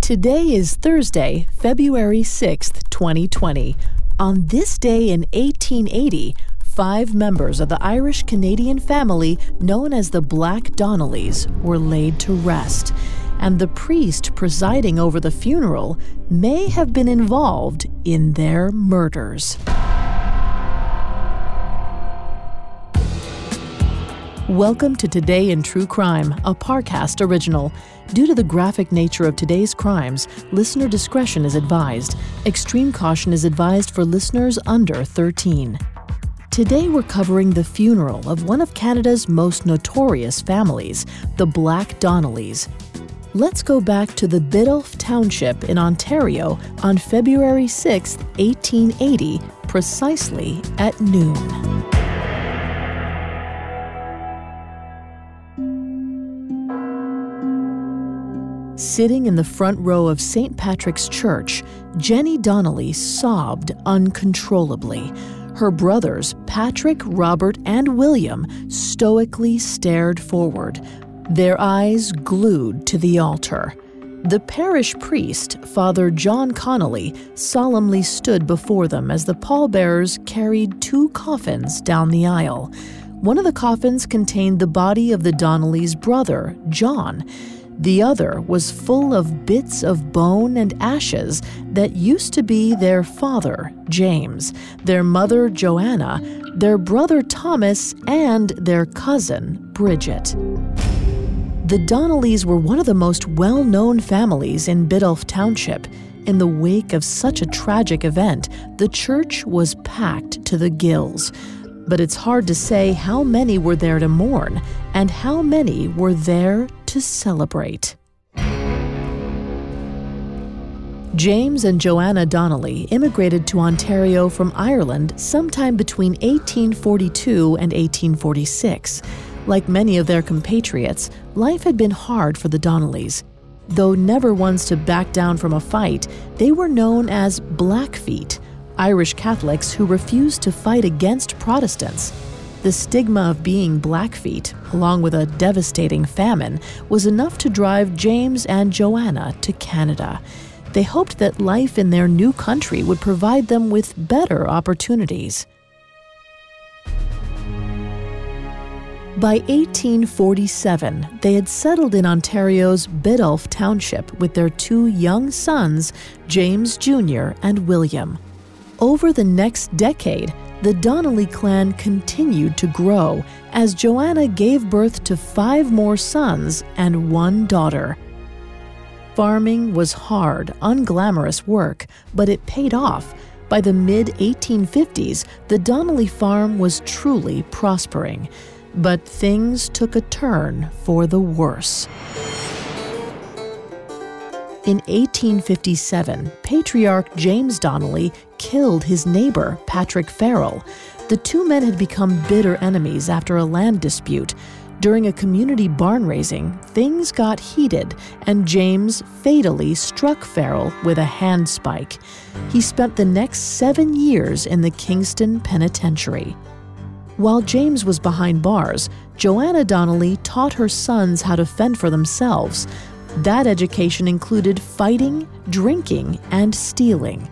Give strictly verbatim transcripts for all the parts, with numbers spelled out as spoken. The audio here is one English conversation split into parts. Today is Thursday, February sixth, twenty twenty. On this day in eighteen eighty, five members of the Irish-Canadian family known as the Black Donnellys were laid to rest, and the priest presiding over the funeral may have been involved in their murders. Welcome to Today in True Crime, a Parcast original. Due to the graphic nature of today's crimes, listener discretion is advised. Extreme caution is advised for listeners under thirteen. Today we're covering the funeral of one of Canada's most notorious families, the Black Donnellys. Let's go back to the Biddulph Township in Ontario on February sixth, eighteen eighty, precisely at noon. Sitting in the front row of Saint Patrick's Church, Jenny Donnelly sobbed uncontrollably. Her brothers, Patrick, Robert, and William, stoically stared forward, their eyes glued to the altar. The parish priest, Father John Connelly, solemnly stood before them as the pallbearers carried two coffins down the aisle. One of the coffins contained the body of the Donnelly's brother, John. The other was full of bits of bone and ashes that used to be their father, James, their mother, Joanna, their brother, Thomas, and their cousin, Bridget. The Donnellys were one of the most well-known families in Biddulph Township. In the wake of such a tragic event, the church was packed to the gills. But it's hard to say how many were there to mourn and how many were there to celebrate. James and Joanna Donnelly immigrated to Ontario from Ireland sometime between eighteen forty-two and eighteen forty-six. Like many of their compatriots, life had been hard for the Donnellys. Though never ones to back down from a fight, they were known as Blackfeet, Irish Catholics who refused to fight against Protestants. The stigma of being Blackfeet, along with a devastating famine, was enough to drive James and Joanna to Canada. They hoped that life in their new country would provide them with better opportunities. By eighteen forty-seven, they had settled in Ontario's Biddulph Township with their two young sons, James Junior and William. Over the next decade, the Donnelly clan continued to grow as Joanna gave birth to five more sons and one daughter. Farming was hard, unglamorous work, but it paid off. By the mid eighteen fifties, the Donnelly farm was truly prospering. But things took a turn for the worse. In eighteen fifty-seven, Patriarch James Donnelly killed his neighbor, Patrick Farrell. The two men had become bitter enemies after a land dispute. During a community barn raising, things got heated, and James fatally struck Farrell with a handspike. He spent the next seven years in the Kingston Penitentiary. While James was behind bars, Joanna Donnelly taught her sons how to fend for themselves. That education included fighting, drinking, and stealing.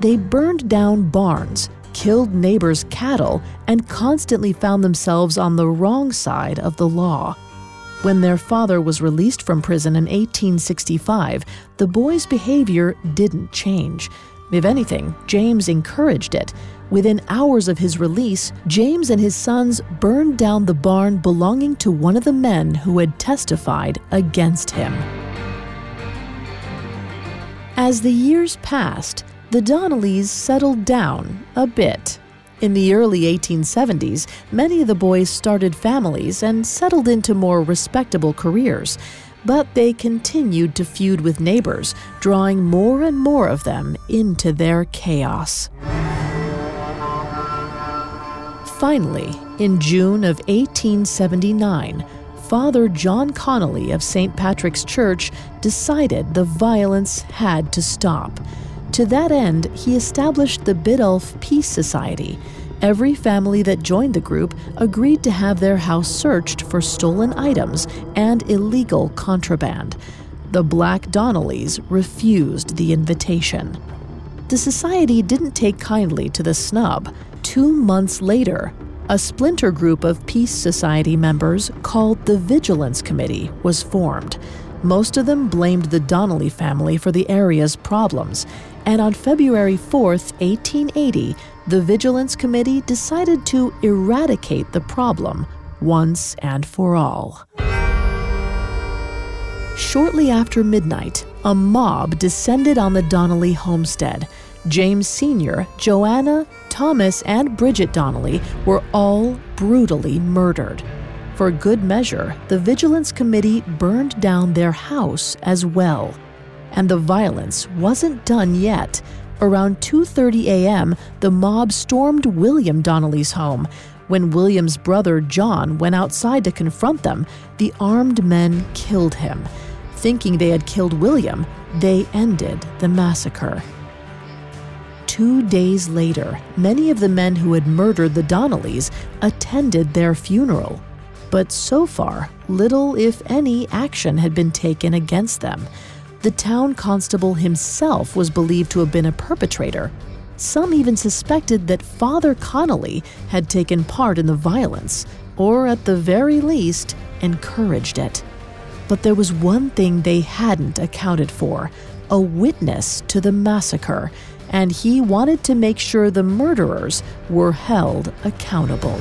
They burned down barns, killed neighbors' cattle, and constantly found themselves on the wrong side of the law. When their father was released from prison in eighteen sixty-five, the boys' behavior didn't change. If anything, James encouraged it. Within hours of his release, James and his sons burned down the barn belonging to one of the men who had testified against him. As the years passed, the Donnellys settled down a bit. In the early eighteen seventies, many of the boys started families and settled into more respectable careers. but they continued to feud with neighbors, drawing more and more of them into their chaos. Finally, in June of eighteen seventy-nine, Father John Connelly of Saint Patrick's Church decided the violence had to stop. To that end, he established the Biddulph Peace Society. Every family that joined the group agreed to have their house searched for stolen items and illegal contraband. The Black Donnellys refused the invitation. The society didn't take kindly to the snub. Two months later, a splinter group of Peace Society members called the Vigilance Committee was formed. Most of them blamed the Donnelly family for the area's problems, and on February fourth, eighteen eighty, the Vigilance Committee decided to eradicate the problem once and for all. Shortly after midnight, a mob descended on the Donnelly homestead. James Senior, Joanna, Thomas, and Bridget Donnelly were all brutally murdered. For good measure, the Vigilance Committee burned down their house as well. And the violence wasn't done yet. Around two thirty a.m., the mob stormed William Donnelly's home. When William's brother John went outside to confront them, the armed men killed him. Thinking they had killed William, they ended the massacre. Two days later, many of the men who had murdered the Donnellys attended their funeral. But so far, little, if any, action had been taken against them. The town constable himself was believed to have been a perpetrator. Some even suspected that Father Connelly had taken part in the violence, or at the very least, encouraged it. But there was one thing they hadn't accounted for: a witness to the massacre, and he wanted to make sure the murderers were held accountable.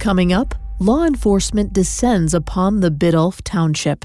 Coming up, law enforcement descends upon the Biddulph Township.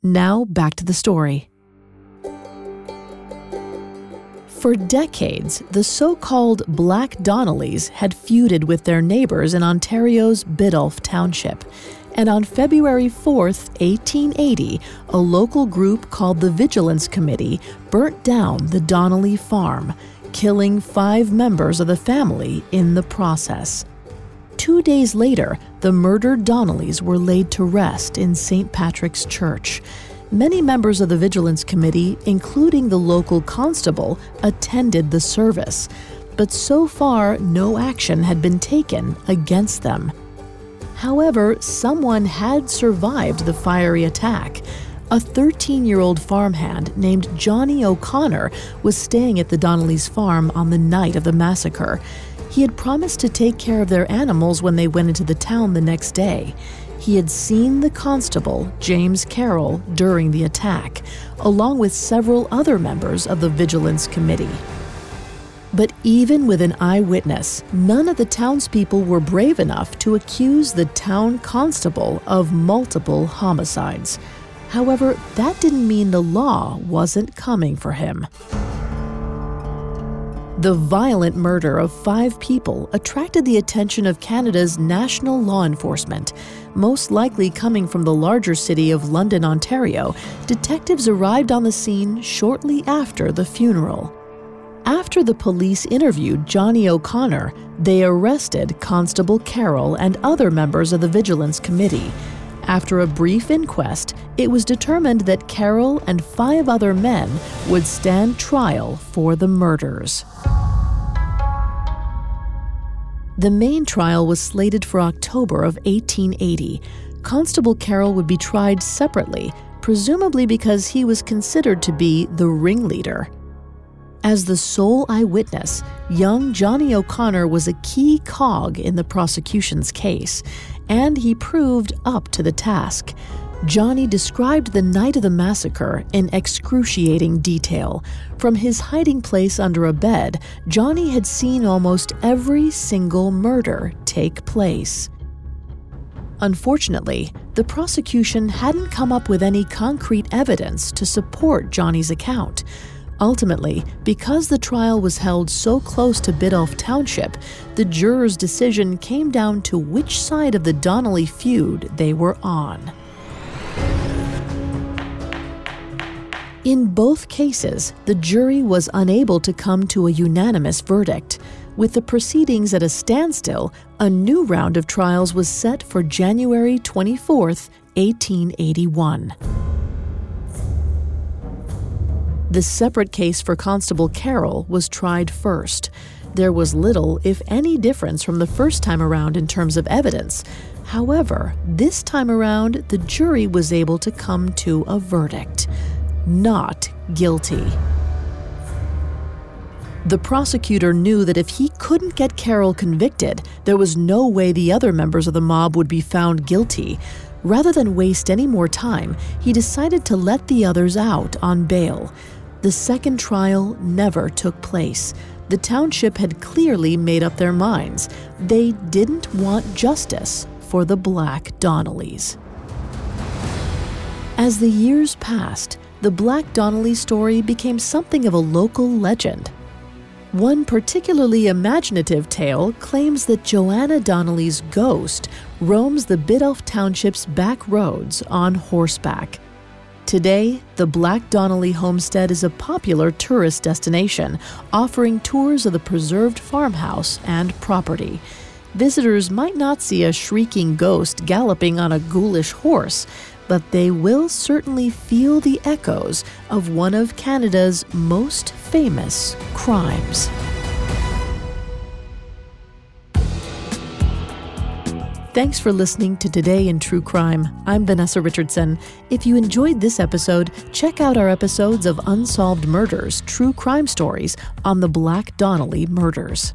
Now back to the story. For decades, the so-called Black Donnellys had feuded with their neighbors in Ontario's Biddulph Township. And on February fourth, eighteen eighty, a local group called the Vigilance Committee burnt down the Donnelly farm, killing five members of the family in the process. Two days later, the murdered Donnellys were laid to rest in Saint Patrick's Church. Many members of the Vigilance Committee, including the local constable, attended the service, but so far no action had been taken against them. However, someone had survived the fiery attack. A thirteen-year-old farmhand named Johnny O'Connor was staying at the Donnellys' farm on the night of the massacre. He had promised to take care of their animals when they went into the town the next day. He had seen the constable, James Carroll, during the attack, along with several other members of the Vigilance Committee. But even with an eyewitness, none of the townspeople were brave enough to accuse the town constable of multiple homicides. However, that didn't mean the law wasn't coming for him. The violent murder of five people attracted the attention of Canada's national law enforcement. Most likely coming from the larger city of London, Ontario, detectives arrived on the scene shortly after the funeral. After the police interviewed Johnny O'Connor, they arrested Constable Carroll and other members of the Vigilance Committee. After a brief inquest, it was determined that Carroll and five other men would stand trial for the murders. The main trial was slated for October of eighteen eighty. Constable Carroll would be tried separately, presumably because he was considered to be the ringleader. As the sole eyewitness, young Johnny O'Connor was a key cog in the prosecution's case. and he proved up to the task. Johnny described the night of the massacre in excruciating detail. From his hiding place under a bed, Johnny had seen almost every single murder take place. Unfortunately, the prosecution hadn't come up with any concrete evidence to support Johnny's account. Ultimately, because the trial was held so close to Biddulph Township, the jurors' decision came down to which side of the Donnelly feud they were on. In both cases, the jury was unable to come to a unanimous verdict. With the proceedings at a standstill, a new round of trials was set for January twenty-fourth, eighteen eighty-one. The separate case for Constable Carroll was tried first. There was little, if any, difference from the first time around in terms of evidence. However, this time around, the jury was able to come to a verdict. Not guilty. The prosecutor knew that if he couldn't get Carroll convicted, there was no way the other members of the mob would be found guilty. Rather than waste any more time, he decided to let the others out on bail. The second trial never took place. The township had clearly made up their minds. They didn't want justice for the Black Donnellys. As the years passed, the Black Donnelly story became something of a local legend. One particularly imaginative tale claims that Joanna Donnelly's ghost roams the Biddulph Township's back roads on horseback. Today, the Black Donnelly homestead is a popular tourist destination, offering tours of the preserved farmhouse and property. Visitors might not see a shrieking ghost galloping on a ghoulish horse, but they will certainly feel the echoes of one of Canada's most famous crimes. Thanks for listening to Today in True Crime. I'm Vanessa Richardson. If you enjoyed this episode, check out our episodes of Unsolved Murders, True Crime Stories on the Black Donnelly murders.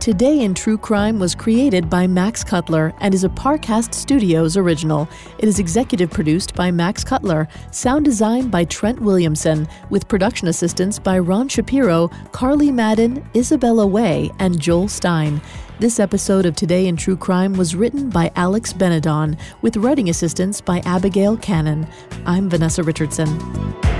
Today in True Crime was created by Max Cutler and is a Parcast Studios original. It is executive produced by Max Cutler, sound designed by Trent Williamson, with production assistance by Ron Shapiro, Carly Madden, Isabella Way, and Joel Stein. This episode of Today in True Crime was written by Alex Benedon, with writing assistance by Abigail Cannon. I'm Vanessa Richardson.